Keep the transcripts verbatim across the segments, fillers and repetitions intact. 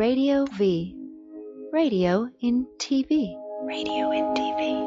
Radio V. Radio in T V. Radio in T V.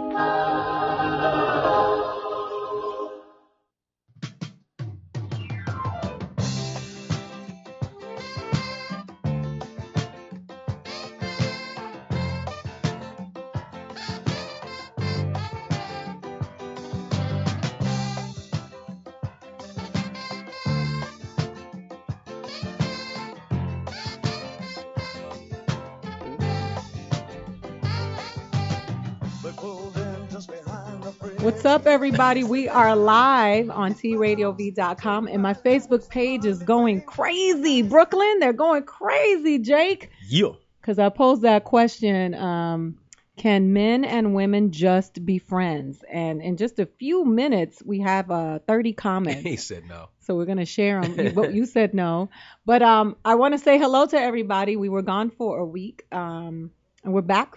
What's up, everybody? We are live on T Radio V dot com, and my Facebook page is going crazy. Brooklyn, they're going crazy, Jake. Yeah. Because I posed that question, um, can men and women just be friends? And in just a few minutes, we have uh, thirty comments. He said no. So we're going to share them. you, but you said no. But um, I want to say hello to everybody. We were gone for a week, um, and we're back,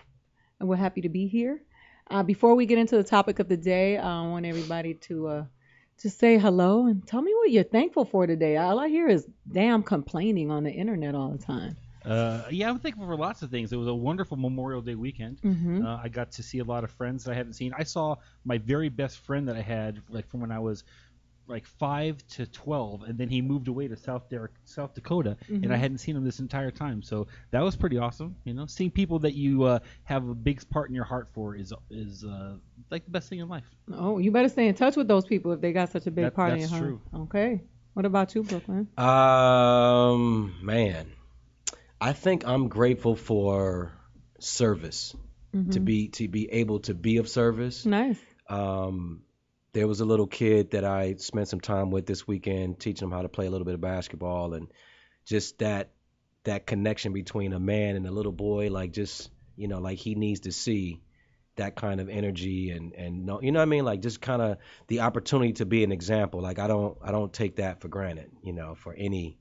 and we're happy to be here. Uh, before we get into the topic of the day, uh, I want everybody to uh, just say hello and tell me what you're thankful for today. All I hear is damn complaining on the internet all the time. Uh, yeah, I'm thankful for lots of things. It was a wonderful Memorial Day weekend. Mm-hmm. uh, I got to see a lot of friends that I haven't seen. I saw my very best friend that I had like from when I was like five to twelve, and then he moved away to South, Dar- South Dakota, mm-hmm. and I hadn't seen him this entire time. So that was pretty awesome. You know, seeing people that you uh, have a big part in your heart for is is uh, like the best thing in life. Oh, you better stay in touch with those people if they got such a big that, part in your heart. That's true. Okay. What about you, Brooklyn? Um, man, I think I'm grateful for service, mm-hmm. to be to be able to be of service. Nice. Um. There was a little kid that I spent some time with this weekend, teaching him how to play a little bit of basketball, and just that that connection between a man and a little boy, like just, you know, like he needs to see that kind of energy and, and no, you know what I mean? Like just kind of the opportunity to be an example. Like I don't I don't take that for granted, you know, for any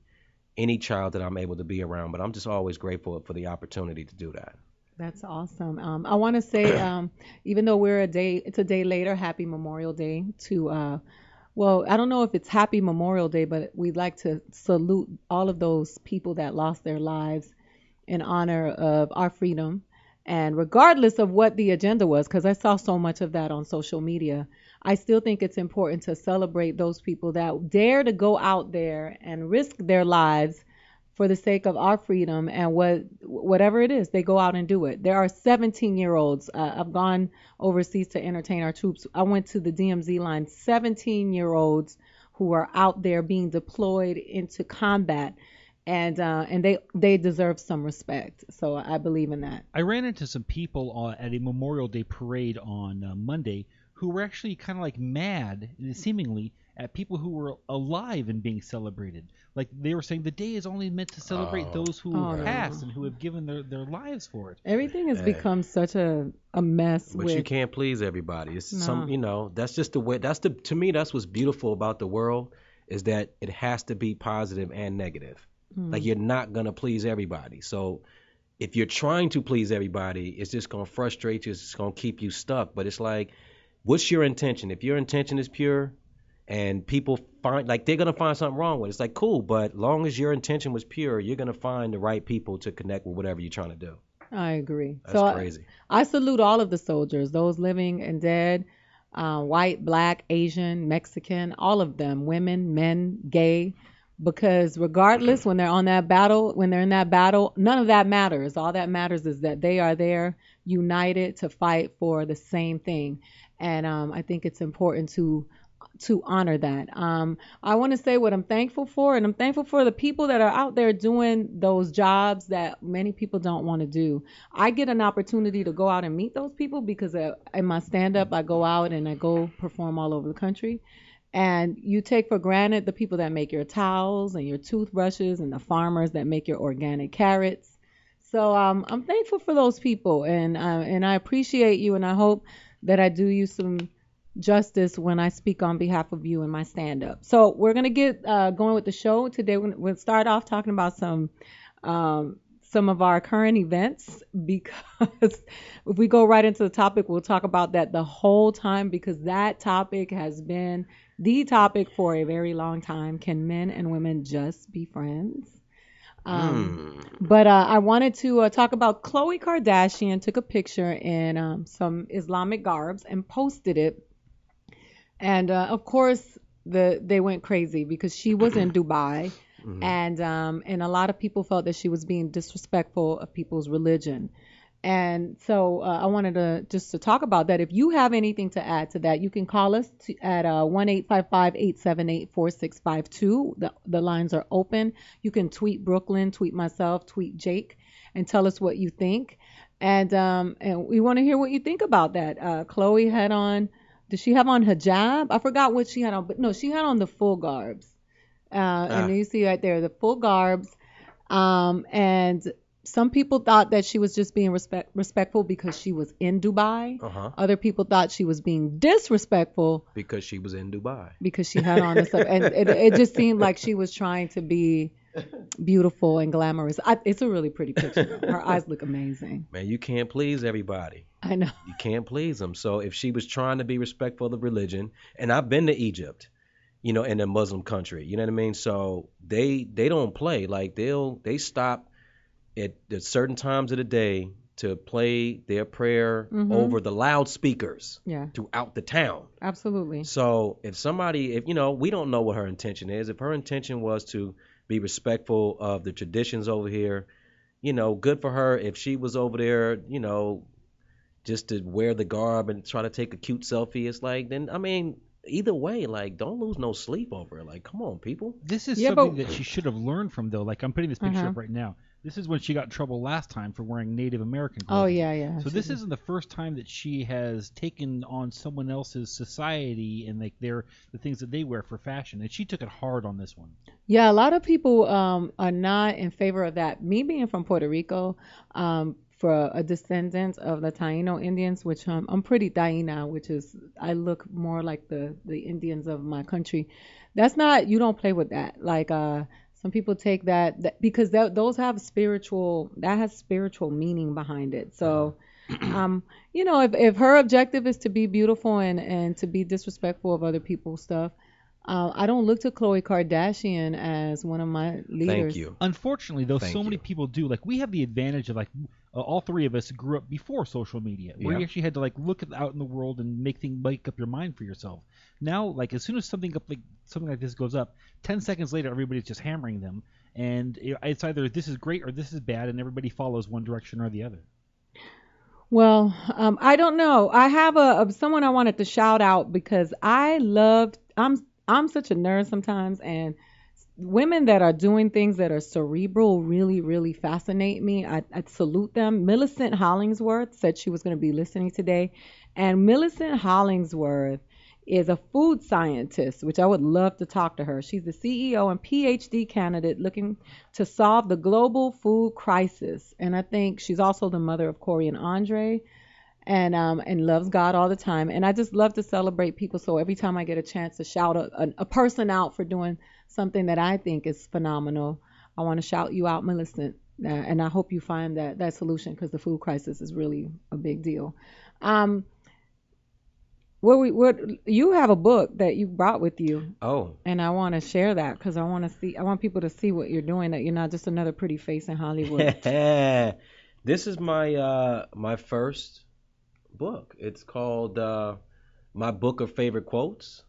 any child that I'm able to be around, but I'm just always grateful for the opportunity to do that. That's awesome. Um, I want to say, um, even though we're a day, it's a day later, happy Memorial Day to, uh, well, I don't know if it's happy Memorial Day, but we'd like to salute all of those people that lost their lives in honor of our freedom. And regardless of what the agenda was, because I saw so much of that on social media, I still think it's important to celebrate those people that dare to go out there and risk their lives for the sake of our freedom, and what whatever it is, they go out and do it. There are seventeen-year-olds. Uh, I've gone overseas to entertain our troops. I went to the D M Z line, seventeen-year-olds who are out there being deployed into combat, and uh, and they, they deserve some respect. So I believe in that. I ran into some people on, at a Memorial Day parade on uh, Monday who were actually kind of like mad, seemingly, at people who were alive and being celebrated. Like they were saying the day is only meant to celebrate oh. those who oh. passed and who have given their, their lives for it. Everything has hey. become such a, a mess. But with... you can't please everybody. It's no. some, you know, that's just the way, that's the, to me, that's what's beautiful about the world is that it has to be positive and negative. Mm. Like you're not going to please everybody. So if you're trying to please everybody, it's just going to frustrate you. It's going to keep you stuck. But it's like, what's your intention? If your intention is pure, and people find, like, they're going to find something wrong with it. It's like, cool, but long as your intention was pure, you're going to find the right people to connect with whatever you're trying to do. I agree. That's so crazy. I, I salute all of the soldiers, those living and dead, uh, white, black, Asian, Mexican, all of them, women, men, gay, because regardless, when they're on that battle, when they're in that battle, none of that matters. All that matters is that they are there united to fight for the same thing. And um, I think it's important to... to honor that. Um, I want to say what I'm thankful for, and I'm thankful for the people that are out there doing those jobs that many people don't want to do. I get an opportunity to go out and meet those people because I, in my stand-up, I go out and I go perform all over the country. And you take for granted the people that make your towels and your toothbrushes and the farmers that make your organic carrots. So um, I'm thankful for those people, and uh, and I appreciate you, and I hope that I do you some justice when I speak on behalf of you in my stand-up. So we're going to get uh, going with the show today. We're gonna, we'll start off talking about some um, some of our current events, because if we go right into the topic, we'll talk about that the whole time, because that topic has been the topic for a very long time. Can men and women just be friends? Um, mm. But uh, I wanted to uh, talk about Khloe Kardashian took a picture in um, some Islamic garbs and posted it. And uh, of course, the they went crazy because she was in Dubai. Mm-hmm. And um, and a lot of people felt that she was being disrespectful of people's religion. And so uh, I wanted to just to talk about that. If you have anything to add to that, you can call us to, at one eight five five, eight seven eight, four six five two. The, the lines are open. You can tweet Brooklyn, tweet myself, tweet Jake, and tell us what you think. And um, and we want to hear what you think about that. Uh, Khloe had on, did she have on hijab? I forgot what she had on, but no, she had on the full garbs. Uh, uh. And you see right there, the full garbs. Um, and... Some people thought that she was just being respect, respectful because she was in Dubai. Uh-huh. Other people thought she was being disrespectful because she was in Dubai. Because she had on this stuff. And it, it just seemed like she was trying to be beautiful and glamorous. I, it's a really pretty picture. Her eyes look amazing. Man, you can't please everybody. I know. You can't please them. So if she was trying to be respectful of the religion, and I've been to Egypt, you know, in a Muslim country, you know what I mean? So they they don't play. Like they'll they stop At, at certain times of the day to play their prayer mm-hmm. over the loudspeakers yeah. throughout the town. Absolutely. So if somebody, if you know, we don't know what her intention is. If her intention was to be respectful of the traditions over here, you know, good for her. If she was over there, you know, just to wear the garb and try to take a cute selfie, it's like, then, I mean, either way, like, don't lose no sleep over it. Like, come on, people. This is yeah, something but... that she should have learned from, though. Like, I'm putting this picture uh-huh. up right now. This is when she got in trouble last time for wearing Native American clothing. Oh, yeah, yeah. So this did. Isn't the first time that she has taken on someone else's society and like their the things that they wear for fashion. And she took it hard on this one. Yeah, a lot of people um, are not in favor of that. Me being from Puerto Rico, um, for a descendant of the Taino Indians, which um, I'm pretty Taina, which is I look more like the, the Indians of my country. That's not, you don't play with that. Like, uh, some people take that, that because that, those have spiritual, that has spiritual meaning behind it. So, um, you know, if, if her objective is to be beautiful and, and to be disrespectful of other people's stuff, uh, I don't look to Khloe Kardashian as one of my leaders. Thank you. Unfortunately, though, Thank so you. many people do. Like, we have the advantage of, like, uh, all three of us grew up before social media, where yeah. you actually had to, like, look at, out in the world and make things, make up your mind for yourself. Now, like, as soon as something up like something like this goes up, ten seconds later, everybody's just hammering them, and it's either this is great or this is bad, and everybody follows one direction or the other. Well, um, I don't know. I have a, a someone I wanted to shout out because I love. I'm I'm such a nerd sometimes, and women that are doing things that are cerebral really, really fascinate me. I, I salute them. Millicent Hollingsworth said she was going to be listening today, and Millicent Hollingsworth is a food scientist, which I would love to talk to her. She's the C E O and P H D candidate looking to solve the global food crisis. And I think she's also the mother of Corey and Andre and um, and loves God all the time. And I just love to celebrate people. So every time I get a chance to shout a, a, a person out for doing something that I think is phenomenal, I want to shout you out, Millicent. Uh, and I hope you find that, that solution because the food crisis is really a big deal. Um, What we what you have a book that you brought with you. Oh. And I want to share that because I want to see I want people to see what you're doing, that you're not just another pretty face in Hollywood. Yeah. This is my uh my first book. It's called uh My Book of Favorite Quotes.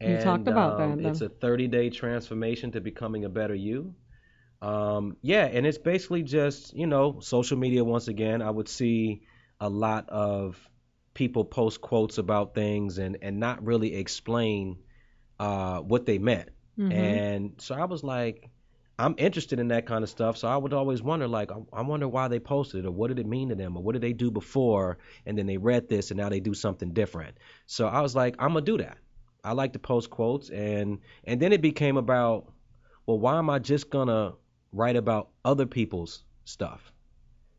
And, you talked about um, that. It's a thirty-day transformation to becoming a better you. Um yeah, and it's basically just, you know, social media once again. I would see a lot of people post quotes about things and, and not really explain uh, what they meant. Mm-hmm. And so I was like, I'm interested in that kind of stuff. So I would always wonder, like, I, I wonder why they posted it, or what did it mean to them, or what did they do before? And then they read this and now they do something different. So I was like, I'm going to do that. I like to post quotes. And, and then it became about, well, why am I just going to write about other people's stuff?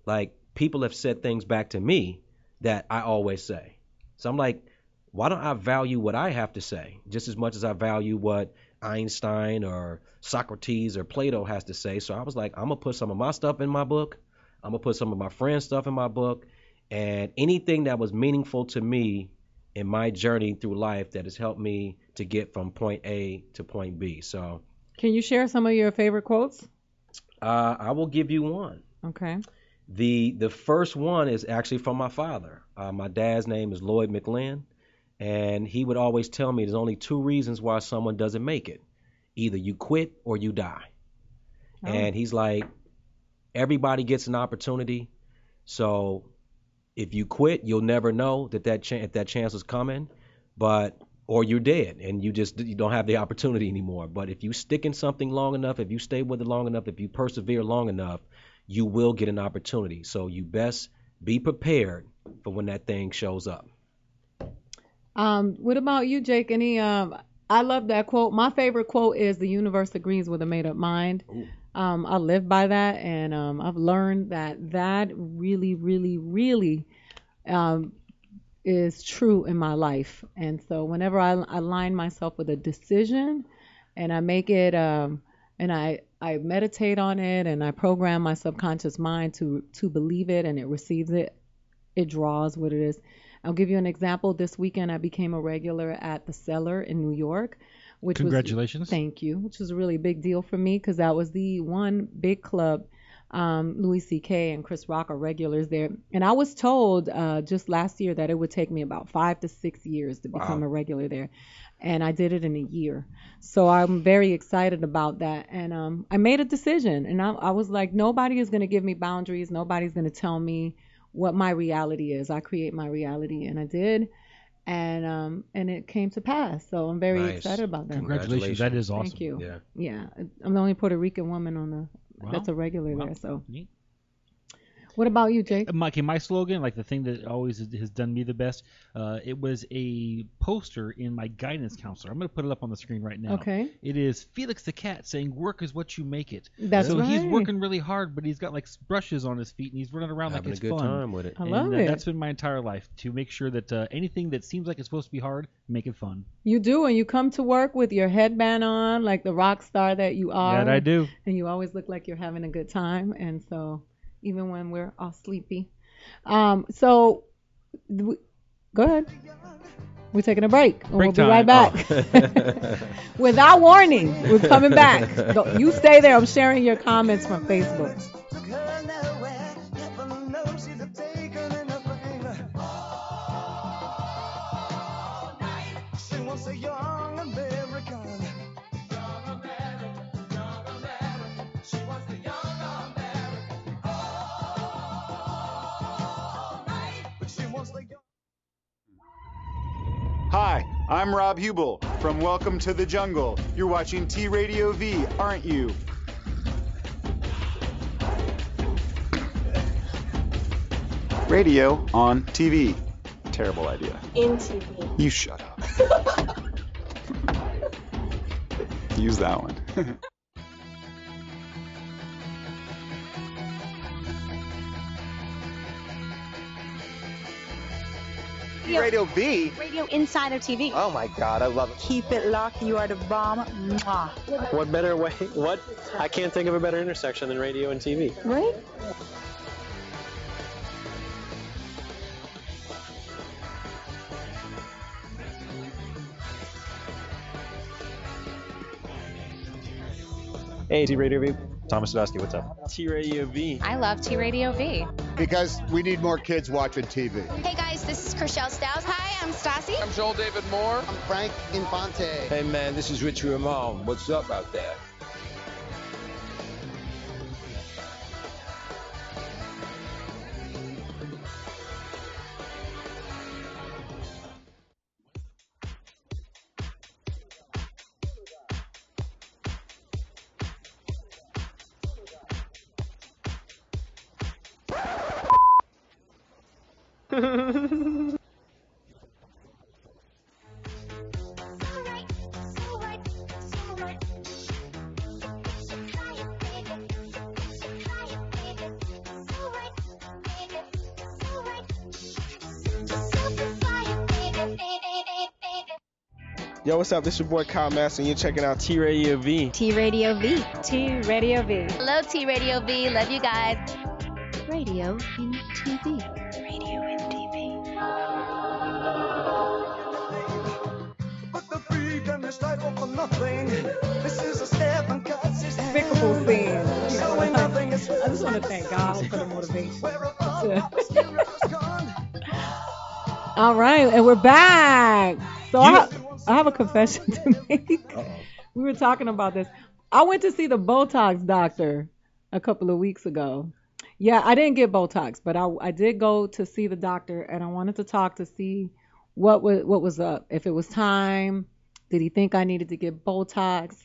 Like, people have said things back to me that I always say. So I'm like, why don't I value what I have to say just as much as I value what Einstein or Socrates or Plato has to say? So I was like, I'm going to put some of my stuff in my book. I'm going to put some of my friends' stuff in my book. And anything that was meaningful to me in my journey through life that has helped me to get from point A to point B. So, can you share some of your favorite quotes? Uh, I will give you one. Okay. The the first one is actually from my father. Uh, my dad's name is Lloyd McLean, and he would always tell me there's only two reasons why someone doesn't make it. Either you quit or you die. Oh. And he's like, everybody gets an opportunity, so if you quit, you'll never know that that, ch- that chance is coming, but or you're dead and you just you don't have the opportunity anymore. But if you stick in something long enough, if you stay with it long enough, if you persevere long enough, you will get an opportunity. So you best be prepared for when that thing shows up. Um, what about you, Jake? Any? Um, I love that quote. My favorite quote is "The universe agrees with a made-up mind." Ooh. Um, I live by that, and um, I've learned that that really, really, really um, is true in my life. And so whenever I align myself with a decision and I make it um, and I, I meditate on it and I program my subconscious mind to, to believe it and it receives it, it draws what it is. I'll give you an example. This weekend I became a regular at The Cellar in New York. Which Congratulations. Was, thank you, which was a really big deal for me because that was the one big club. Um, Louis C K and Chris Rock are regulars there. And I was told uh, just last year that it would take me about five to six years to become wow. a regular there. And I did it in a year. So I'm very excited about that. And um, I made a decision. And I, I was like, nobody is going to give me boundaries. Nobody's going to tell me what my reality is. I create my reality. And I did. And um and it came to pass, so I'm very nice. excited about that. Congratulations. Congratulations, that is awesome. Thank you. Yeah, yeah. I'm the only Puerto Rican woman on the wow. that's a regular wow. there. So, neat. What about you, Jake? My, okay, my slogan, like the thing that always has done me the best, uh, it was a poster in my guidance counselor. I'm going to put it up on the screen right now. Okay. It is Felix the cat saying, "Work is what you make it." That's so right. So he's working really hard, but he's got like brushes on his feet and he's running around Having like it's fun. Having a good time with it. I and, love uh, it. That's been my entire life, to make sure that uh, anything that seems like it's supposed to be hard, make it fun. You do, and you come to work with your headband on, like the rock star that you are. That I do. And you always look like you're having a good time, and so... even when we're all sleepy. Um, so, we, go ahead. We're taking a break. And break we'll be time. right back. Oh. Without warning, we're coming back. You stay there. I'm sharing your comments from Facebook. Hi, I'm Rob Hubel from Welcome to the Jungle. You're watching T Radio V, aren't you? Radio on T V. Terrible idea. In T V. You shut up. Use that one. Radio V. Radio inside of T V. Oh my God, I love it. Keep it locked. You are the bomb. Mwah. What better way? What? I can't think of a better intersection than radio and T V. Right? Hey, T Radio V. Thomas Sadowski, what's up? T Radio V. I love T Radio V. Because we need more kids watching T V. Hey guys, this is Chriselle Stiles. Hi, I'm Stassi. I'm Joel David Moore. I'm Frank Infante. Hey man, this is Richie Ramone. What's up out there? Yo, what's up? This is your boy Kyle Mass, and you're checking out T Radio V. T Radio V. T Radio V. Hello, T Radio V. Love you guys. Radio in T V. Radio in T V. Despicable things. I just want to thank God for the motivation. All right, and we're back. So I have, I have a confession to make. Uh-oh. We were talking about this. I went to see the Botox doctor a couple of weeks ago. Yeah, I didn't get Botox, but I, I did go to see the doctor, and I wanted to talk to see what was, what was up. If it was time, did he think I needed to get Botox,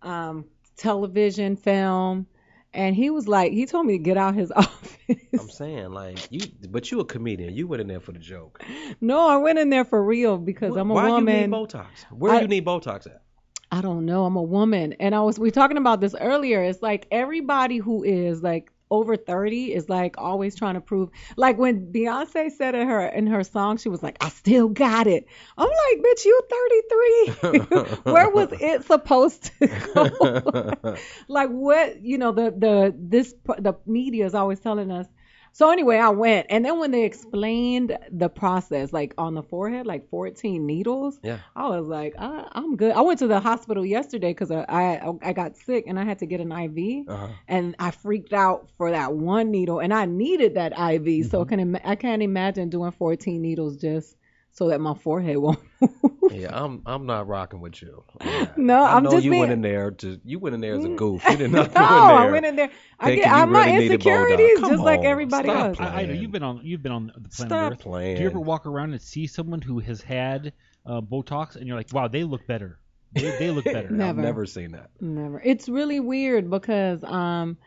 um, television, film? And he was like, he told me to get out his office. I'm saying, like, you, but you a comedian. You went in there for the joke. No, I went in there for real because what, I'm a why woman. Why do you need Botox? Where I, do you need Botox at? I don't know. I'm a woman. And I was, we were talking about this earlier. It's like everybody who is like over thirty is like always trying to prove. Like when Beyonce said in her, in her song, she was like, I still got it. I'm like, bitch, you thirty-three. Where was it supposed to go? Like what, you know, the, the, this, the media is always telling us. So anyway, I went. And then when they explained the process, like on the forehead, like fourteen needles, yeah. I was like, I, I'm good. I went to the hospital yesterday because I, I I got sick and I had to get an I V. Uh-huh. And I freaked out for that one needle. And I needed that I V. Mm-hmm. So can im- I can't imagine doing fourteen needles just so that my forehead won't move. Yeah, I'm I'm not rocking with you. Yeah. No, I I'm know just you being... went in there to you went in there as a goof. You did not go no, in there. No, I went in there. I get I, my really insecurities just on, like everybody else. I, I know you've been on you've been on the planet stop Earth. Playing. Do you ever walk around and see someone who has had uh, Botox and you're like, wow, they look better. They, they look better. Never. I've never seen that. Never. It's really weird because um.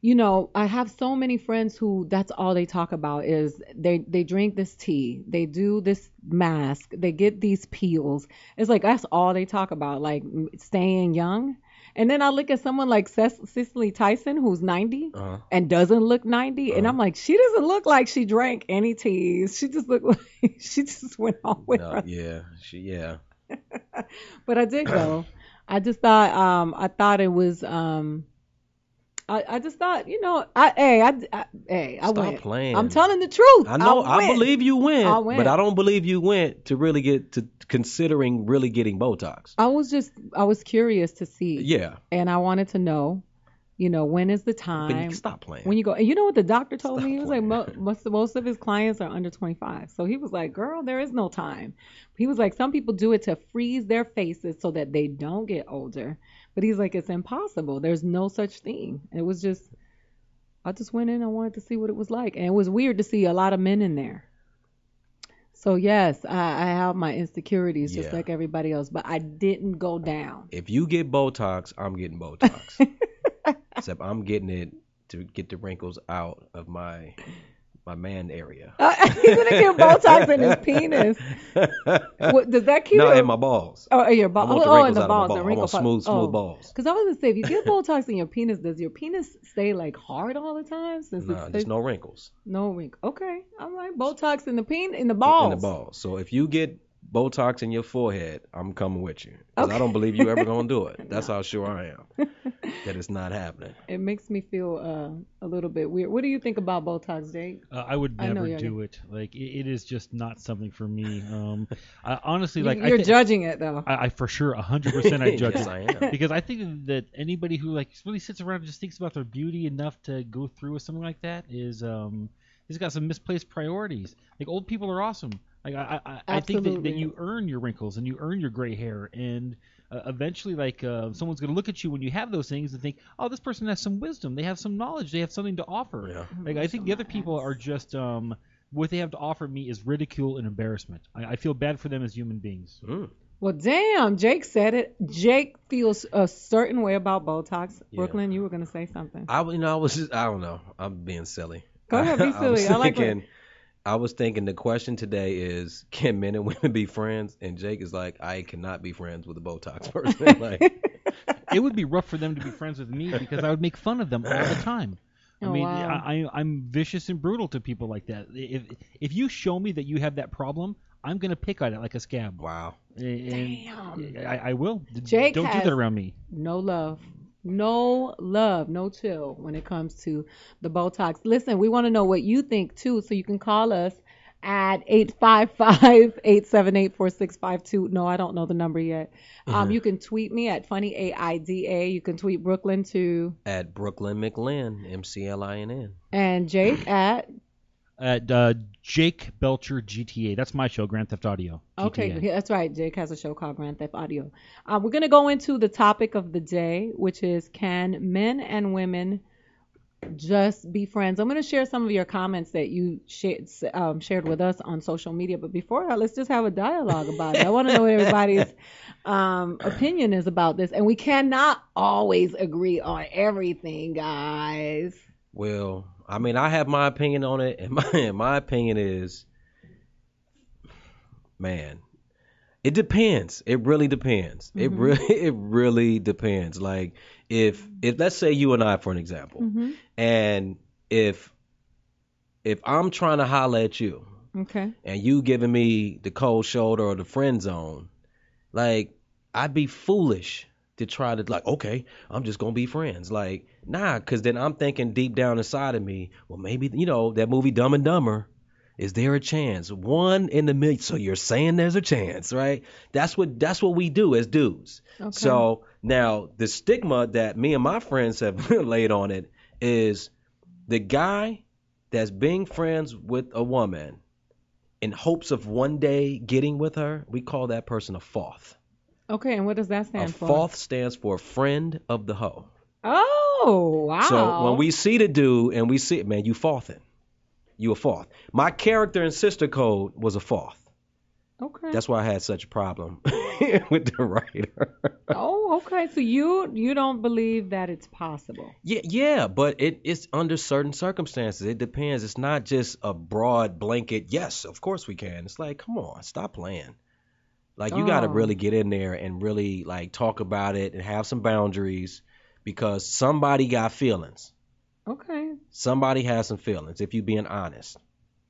You know, I have so many friends who that's all they talk about is they, they drink this tea, they do this mask, they get these peels. It's like that's all they talk about, like staying young. And then I look at someone like Cicely Tyson, who's ninety uh-huh. and doesn't look ninety. Uh-huh. And I'm like, she doesn't look like she drank any teas. She just looked like she just went on with no, her. Yeah, she, yeah. But I did go. I just thought, um, I thought it was... Um, I, I just thought, you know, I hey, I, I, hey, I Stop went. Playing. I'm telling the truth. I know. I, I believe you went, I went, but I don't believe you went to really get to considering really getting Botox. I was just, I was curious to see. Yeah. And I wanted to know, you know, when is the time? But you stop playing. When you go, and you know what the doctor told stop me? He was playing. Like, most, most of his clients are under twenty-five. So he was like, girl, there is no time. He was like, some people do it to freeze their faces so that they don't get older. But he's like, it's impossible. There's no such thing. It was just, I just went in. I wanted to see what it was like. And it was weird to see a lot of men in there. So, yes, I, I have my insecurities just yeah. like everybody else. But I didn't go down. If you get Botox, I'm getting Botox. Except I'm getting it to get the wrinkles out of my... my man area. Uh, he's gonna get Botox in his penis. What, does that keep? No, in my balls. Oh, your balls. Oh, oh, in the balls. Ball. The wrinkle I want smooth, part. smooth oh. balls. Because I was gonna say, if you get Botox in your penis, does your penis stay like hard all the time? Since nah, it's, there's no wrinkles. No wrinkles. Okay, all right. Botox in the pen, in the balls. In the balls. So if you get Botox in your forehead, I'm coming with you. Because okay. I don't believe you ever gonna do it. That's no. how sure I am that it's not happening. It makes me feel uh, a little bit weird. What do you think about Botox, Jake? Uh, I would never I do it. Like it, it is just not something for me. Um, I, honestly, like you're I th- judging it though. I, I for sure, one hundred percent I judge yes, it. I am. Because I think that anybody who like really sits around and just thinks about their beauty enough to go through with something like that is um, he's got some misplaced priorities. Like old people are awesome. Like I, I, I think that, that you earn your wrinkles and you earn your gray hair, and uh, eventually, like uh, someone's gonna look at you when you have those things and think, "Oh, this person has some wisdom. They have some knowledge. They have something to offer." Yeah. Like I think the other people are just um, what they have to offer me is ridicule and embarrassment. I, I feel bad for them as human beings. Ooh. Well, damn, Jake said it. Jake feels a certain way about Botox. Yeah. Brooklyn, you were gonna say something. I, you know, I was just, I don't know. I'm being silly. Go ahead, be silly. I, I like it. I was thinking the question today is, can men and women be friends? And Jake is like, I cannot be friends with a Botox person. Like, it would be rough for them to be friends with me because I would make fun of them all the time. I oh, mean, wow. I, I, I'm vicious and brutal to people like that. If if you show me that you have that problem, I'm going to pick on it like a scab. Wow. And damn. I, I will. Jake Don't has do that around me. No love. No love, no chill when it comes to the Botox. Listen, we want to know what you think, too, so you can call us at eight five five, eight seven eight, four six five two. No, I don't know the number yet. Mm-hmm. Um, you can tweet me at Funny A I D A. You can tweet Brooklyn to... At Brooklyn McLin, M C L I N N. And Jake at... At uh, Jake Belcher G T A. That's my show, Grand Theft Audio. G T A. Okay, that's right. Jake has a show called Grand Theft Audio. Uh, we're going to go into the topic of the day, which is can men and women just be friends? I'm going to share some of your comments that you shared, um, shared with us on social media. But before that, let's just have a dialogue about it. I want to know what everybody's um, opinion is about this. And we cannot always agree on everything, guys. Well... I mean, I have my opinion on it, and my, and my opinion is, man, it depends. It really depends. Mm-hmm. It really, it really depends. Like, if, if let's say you and I, for an example, mm-hmm. and if, if I'm trying to holler at you, okay, and you giving me the cold shoulder or the friend zone, like, I'd be foolish to try to like, okay, I'm just going to be friends. Like, nah, because then I'm thinking deep down inside of me, well, maybe, you know, that movie Dumb and Dumber, is there a chance? One in the million. So you're saying there's a chance, right? That's what that's what we do as dudes. Okay. So now the stigma that me and my friends have laid on it is the guy that's being friends with a woman in hopes of one day getting with her, we call that person a F O F. Okay, and what does that stand a for? A F O F stands for friend of the hoe. Oh, wow. So when we see the dude and we see, man, you F O F-ing. You a F O F. My character in Sister Code was a F O F. Okay. That's why I had such a problem with the writer. Oh, okay. So you you don't believe that it's possible? Yeah, yeah, but it, it's under certain circumstances. It depends. It's not just a broad blanket, yes, of course we can. It's like, come on, stop playing. Like, you oh. got to really get in there and really, like, talk about it and have some boundaries because somebody got feelings. Okay. Somebody has some feelings if you're being honest.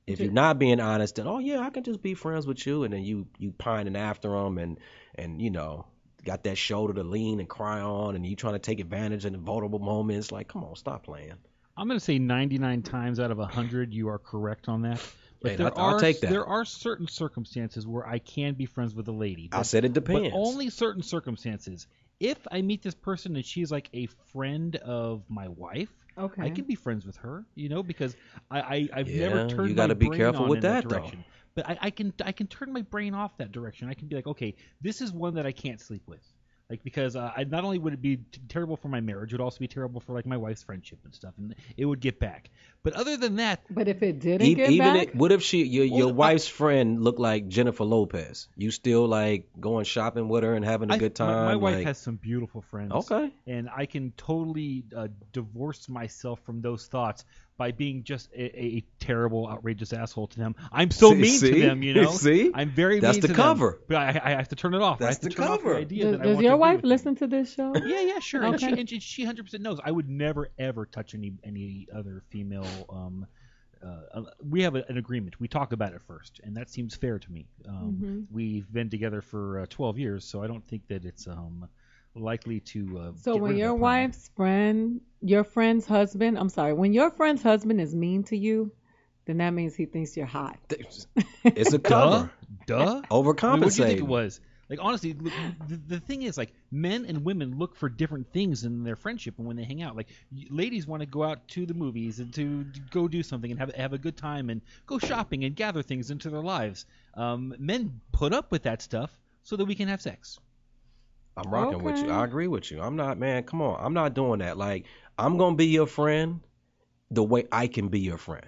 If Dude. you're not being honest, then, oh, yeah, I can just be friends with you. And then you, you pining after them and, and, you know, got that shoulder to lean and cry on and you trying to take advantage of the vulnerable moments. Like, come on, stop playing. I'm going to say ninety-nine times out of one hundred you are correct on that. But there, I, I'll are, take that. There are certain circumstances where I can be friends with a lady. But, I said it depends. But only certain circumstances. If I meet this person and she's like a friend of my wife, okay, I can be friends with her, you know, because I, I, I've yeah, never turned you gotta my be brain careful on with in that, that direction. Though. But I, I can I can turn my brain off that direction. I can be like, okay, this is one that I can't sleep with. Like, because uh, I, not only would it be t- terrible for my marriage, it would also be terrible for, like, my wife's friendship and stuff, and it would get back. But other than that... But if it didn't e- get even back? It, what if she, your, your well, wife's I, friend looked like Jennifer Lopez? You still, like, going shopping with her and having a I, good time? My, my wife like... has some beautiful friends. Okay. And I can totally uh, divorce myself from those thoughts by being just a, a terrible, outrageous asshole to them. I'm so see, mean see? to them, you know? See? I'm very That's mean to them. That's the cover. But I, I have to turn it off. That's I have to the turn cover. Off the idea does that does I want your to wife listen them. to this show? Yeah, yeah, sure. Okay. And, she, and she one hundred percent knows. I would never, ever touch any any other female. Um, uh, we have a, an agreement. We talk about it first, and that seems fair to me. Um, mm-hmm. We've been together for uh, twelve years, so I don't think that it's... Um, likely to uh, so when your wife's friend your friend's husband I'm sorry when your friend's husband is mean to you, then that means he thinks you're hot. It's a cover. Duh, duh. Overcompensate. I mean, what do you think it was? Like, honestly, look, the, the thing is, like, men and women look for different things in their friendship and when they hang out. Like, ladies want to go out to the movies and to go do something and have have a good time and go shopping and gather things into their lives. Um, men put up with that stuff so that we can have sex. I'm rocking okay. with you. I agree with you. I'm not, man, come on. I'm not doing that. Like, I'm going to be your friend the way I can be your friend.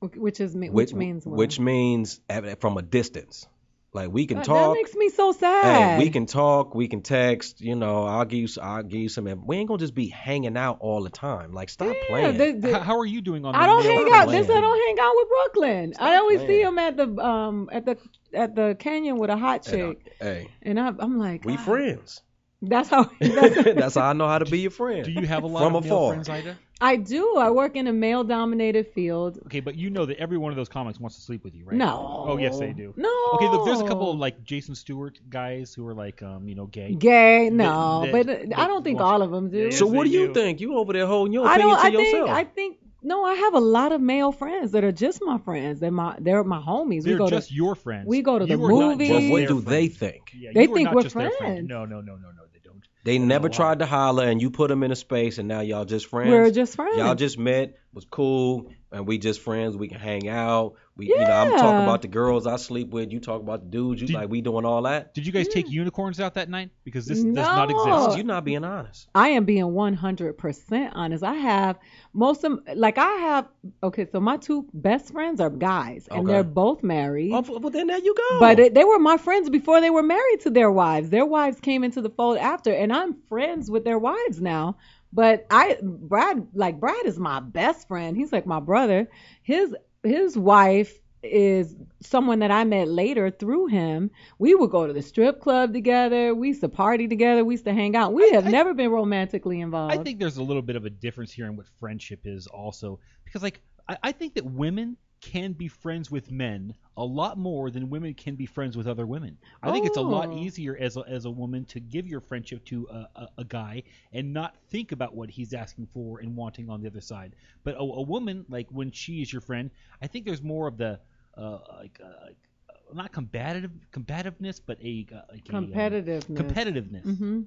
Which is which, which means what? Which means from a distance. Like, we can that, talk. That makes me so sad. Hey, we can talk. We can text. You know, I'll give you, I'll give you some. We ain't going to just be hanging out all the time. Like, stop yeah, playing. They, they, how, how are you doing on the I don't hang out. This I don't hang out with Brooklyn. Stop I always playing. see him at the um at the at the canyon with a hot chick. And, I, hey, and I, I'm like, we God. friends. That's how. That's, that's how I know how to be your friend. Do you have a lot From of male friends, Ida? I do. I work in a male-dominated field. Okay, but you know that every one of those comics wants to sleep with you, right? No. Oh, yes, they do. No. Okay, look, there's a couple of, like, Jason Stewart guys who are, like, um, you know, gay. Gay, no. That, but that, I don't think all of them do. So yes, what do you do. think? You over there holding your opinion I don't, to I yourself. Think, I think No, I have a lot of male friends that are just my friends. They're my, they're my homies. They're we go just to, your friends. We go to you the movies. Well, what do friends. they think? Yeah, they think not we're just friends. Their friend. No, no, no, no, no. They don't. They oh, never tried to holler, and you put them in a space, and now y'all just friends. We're just friends. Y'all just met, was cool, and we just friends. We can hang out. We, yeah. You know, I'm talking about the girls I sleep with. You talk about the dudes. You did, like, we doing all that. Did you guys yeah. take unicorns out that night? Because this no. does not exist. You're not being honest. I am being one hundred percent honest. I have most of, like, I have, okay, so my two best friends are guys, and okay. they're both married. Oh, well, then there you go. But it, they were my friends before they were married to their wives. Their wives came into the fold after, and I'm friends with their wives now. But I, Brad, like, Brad is my best friend. He's like my brother. His his wife is someone that I met later through him. We would go to the strip club together. We used to party together. We used to hang out. We I, have I, never been romantically involved. I think there's a little bit of a difference here in what friendship is also. Because, like, I, I think that women can be friends with men a lot more than women can be friends with other women. I oh. think it's a lot easier as a, as a woman to give your friendship to a, a, a guy and not think about what he's asking for and wanting on the other side. But a, a woman, like, when she is your friend, I think there's more of the uh, like uh, not combative combativeness, but a, uh, like competitiveness. A, uh, competitiveness. Mm-hmm.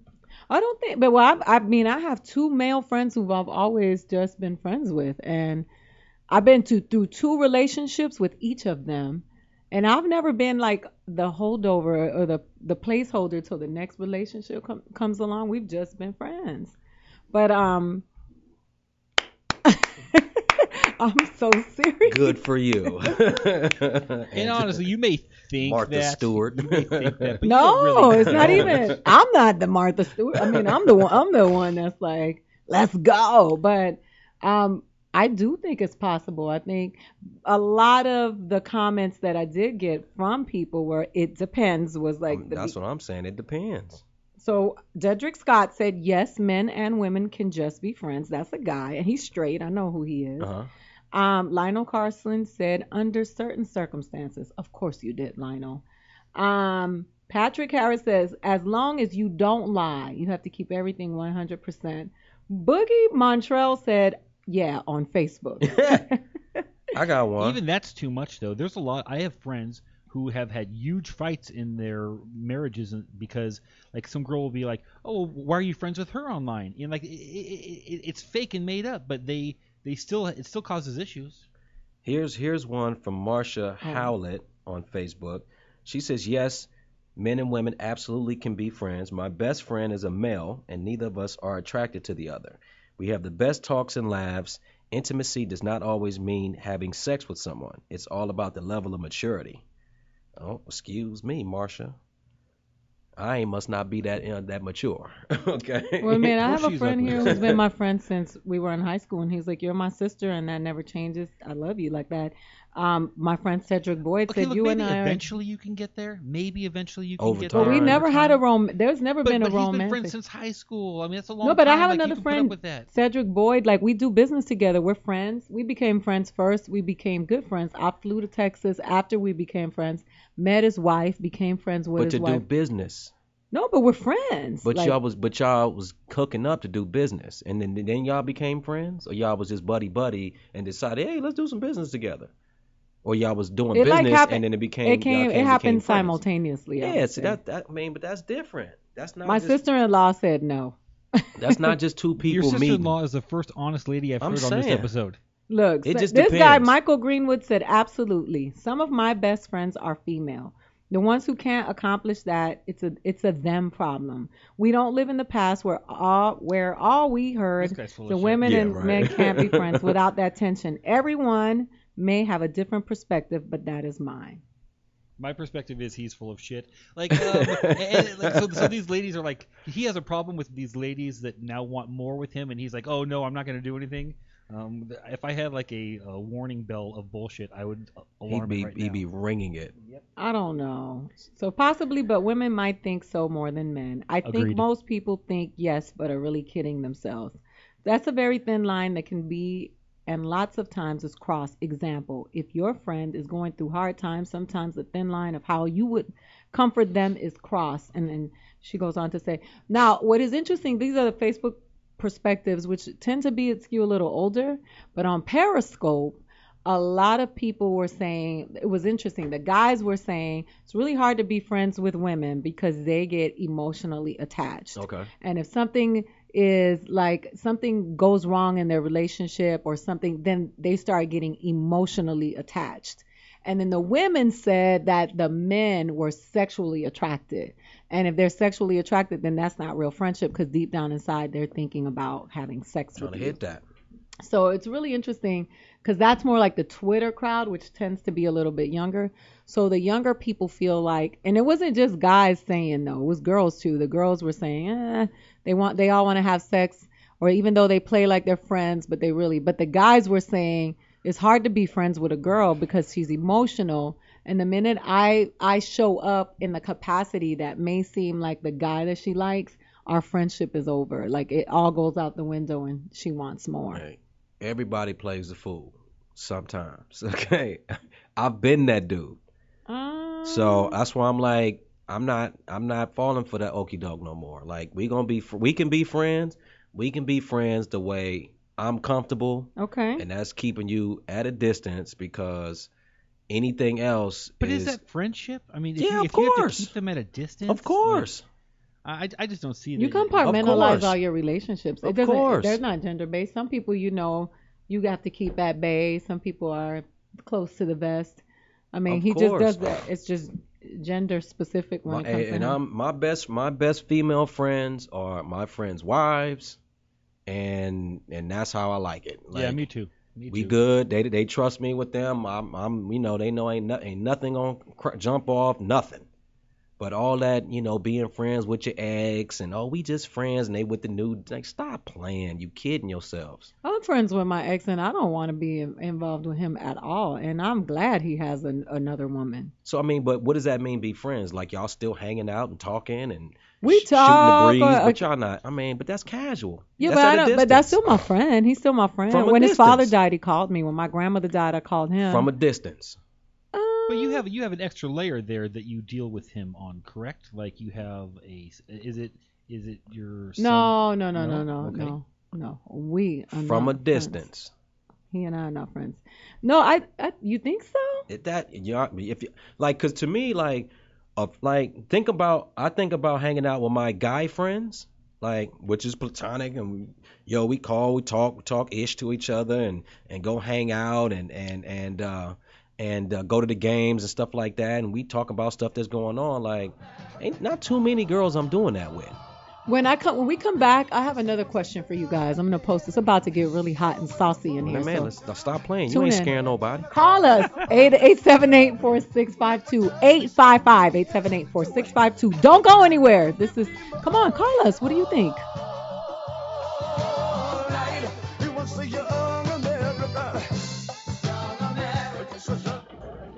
I don't think, but well, I, I mean, I have two male friends who I've always just been friends with, and I've been to, through two relationships with each of them, and I've never been like the holdover or the, the placeholder till the next relationship com- comes along. We've just been friends. But um, I'm so serious. Good for you. And honestly, you may think Martha that. Martha Stewart. You may think that, but no, you don't really. It's not even. I'm not the Martha Stewart. I mean, I'm the one. I'm the one that's like, let's go. But um. I do think it's possible. I think a lot of the comments that I did get from people were, it depends, was like... Um, that's be- what I'm saying. It depends. So Dedrick Scott said, yes, men and women can just be friends. That's a guy, and he's straight. I know who he is. Uh-huh. Um, Lionel Carson said, under certain circumstances. Of course you did, Lionel. Um, Patrick Harris says, as long as you don't lie, you have to keep everything one hundred percent. Boogie Montrell said... Yeah, on Facebook. I got one. Even that's too much, though. There's a lot. I have friends who have had huge fights in their marriages because, like, some girl will be like, "Oh, why are you friends with her online?" And like, it, it, it, it's fake and made up, but they, they still it still causes issues. Here's here's one from Marsha oh. Howlett on Facebook. She says, "Yes, men and women absolutely can be friends. My best friend is a male, and neither of us are attracted to the other. We have the best talks and laughs. Intimacy does not always mean having sex with someone. It's all about the level of maturity." Oh, excuse me, Marsha. I must not be that uh, that mature. Okay. Well, man, I have a friend here who's been my friend since we were in high school, and he's like, "You're my sister, and that never changes. I love you like that." Um, my friend Cedric Boyd okay, said, look, "You and I." Maybe eventually are... you can get there. Maybe eventually you can over get time. there. But we never had a rom. There's never but, been but a romance. But he's been friends since high school. I mean, that's a long. No, but time. I have like, another friend, with that. Cedric Boyd. Like, we do business together. We're friends. We became friends first. We became good friends. I flew to Texas after we became friends. Met his wife. Became friends with but his wife. But to do business. No, but we're friends. But like, y'all was but y'all was hooking up to do business, and then then y'all became friends, or y'all was just buddy buddy and decided, hey, let's do some business together, or y'all was doing business like happened, and then it became it came, came it happened simultaneously. Yeah, so that that I mean, but that's different. That's not. My just, sister-in-law said no. That's not just two people. Your sister-in-law meeting. Is the first honest lady I've I'm heard saying. on this episode. Look, it so, just this depends. guy Michael Greenwood said absolutely. Some of my best friends are female. The ones who can't accomplish that, it's a it's a them problem. We don't live in the past where all where all we heard the women yeah, and right. men can't be friends without that tension. Everyone may have a different perspective, but that is mine. My perspective is he's full of shit. Like, um, and, and, like so, so these ladies are like, he has a problem with these ladies that now want more with him, and he's like, oh no, I'm not going to do anything. Um, if I had like a, a warning bell of bullshit, I would alarm he'd be, it right he'd now. be ringing it. Yep. I don't know. So possibly, but women might think so more than men. I Agreed. think most people think yes, but are really kidding themselves. That's a very thin line that can be, and lots of times is crossed. Example, if your friend is going through hard times, sometimes the thin line of how you would comfort them is crossed. And then she goes on to say, now what is interesting, these are the Facebook perspectives, which tend to be skew a little older, but on Periscope, a lot of people were saying, it was interesting, the guys were saying it's really hard to be friends with women because they get emotionally attached. Okay. And if something is like, something goes wrong in their relationship or something, then they start getting emotionally attached. And then the women said that the men were sexually attracted. And if they're sexually attracted, then that's not real friendship because deep down inside, they're thinking about having sex with you. I hate that. So it's really interesting because that's more like the Twitter crowd, which tends to be a little bit younger. So the younger people feel like, and it wasn't just guys saying no, it was girls too. The girls were saying, eh, they want, they all want to have sex, or even though they play like they're friends, but they really, but the guys were saying it's hard to be friends with a girl because she's emotional. And the minute I, I show up in the capacity that may seem like the guy that she likes, our friendship is over. Like it all goes out the window and she wants more. Hey, everybody plays the fool sometimes. Okay. I've been that dude. Um, so that's why I'm like, I'm not, I'm not falling for that okie doke no more. Like we gonna be, we can be friends. We can be friends the way I'm comfortable. Okay. And that's keeping you at a distance because anything else but is. But is that friendship? I mean, if, yeah, you, if you have to keep them at a distance. Of course. Like, I, I just don't see it. You compartmentalize all your relationships. It doesn't, of course. They're not gender-based. Some people, you know, you have to keep at bay. Some people are close to the vest. I mean, of he course. just does that. It's just gender-specific when my, it comes and to I'm, my best, my best female friends are my friends' wives, and and that's how I like it. Like, yeah, me too. Me we too. good. They they trust me with them. I'm, I'm you know, they know ain't, no, ain't nothing gonna cr- jump off, nothing. But all that, you know, being friends with your ex and, oh, we just friends and they with the new, like, stop playing. You kidding yourselves. I'm friends with my ex and I don't want to be involved with him at all. And I'm glad he has an, another woman. So, I mean, but what does that mean, be friends? Like, y'all still hanging out and talking and we sh- talk, shooting the breeze, but, but y'all not. I mean, but that's casual. Yeah, that's but, I don't, but that's still my friend. He's still my friend. From when his distance. Father died, he called me. When my grandmother died, I called him. From a distance. But you have you have an extra layer there that you deal with him on, correct? Like you have a is it is it your son? No no no no no okay. no no we are from not a distance. Friends. He and I are not friends. No, I, I you think so? It, that y'all if you, like because to me like uh, like think about I think about hanging out with my guy friends like which is platonic and we, yo we call we talk we talk ish to each other and, and go hang out and and and. Uh, and uh, go to the games and stuff like that, and we talk about stuff that's going on. Like, ain't not too many girls I'm doing that with. When I come, when we come back, I have another question for you guys. I'm going to post. It's about to get really hot and saucy in here. Man, so let's, let's stop playing. You ain't in. Scaring nobody. Call us, eight seven eight, four six five two, eight five five, eight seven eight, four six five two. Don't go anywhere. This is, come on, call us. What do you think?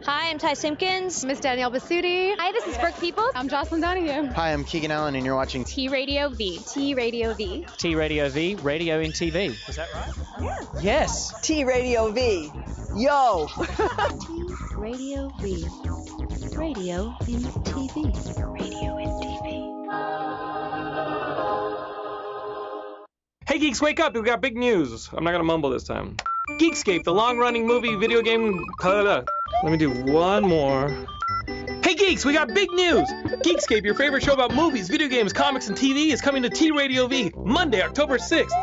Hi, I'm Ty Simpkins. Miss Danielle Basutti. Hi, this is Brooke Peoples. I'm Jocelyn Donahue. Hi, I'm Keegan Allen, and you're watching T Radio V. T Radio V. T Radio V. Radio and T V. Is that right? Yeah. Yes. T Radio V. Yo. T Radio V. Radio and T V. Radio and T V. Hey, geeks, wake up! We got big news. I'm not gonna mumble this time. Geekscape, the long-running movie, video game. Let me do one more. Hey geeks, we got big news! Geekscape, your favorite show about movies, video games, comics, and T V is coming to T Radio V Monday, October sixth.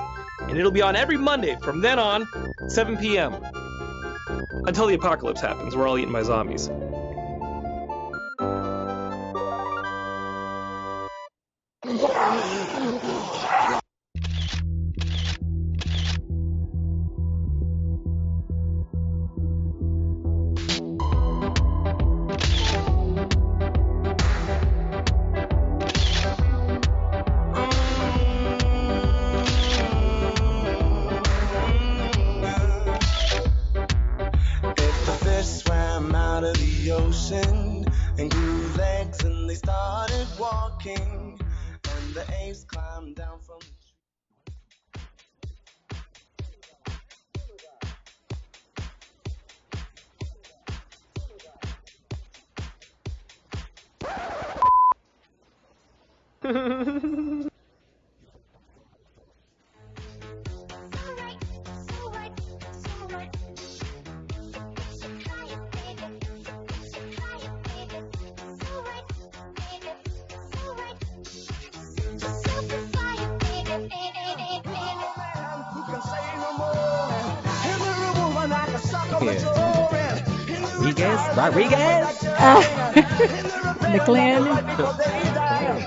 And it'll be on every Monday from then on, seven p.m. Until the apocalypse happens, we're all eaten by zombies. Yeah. Rodriguez? Rodriguez? Uh, McLean?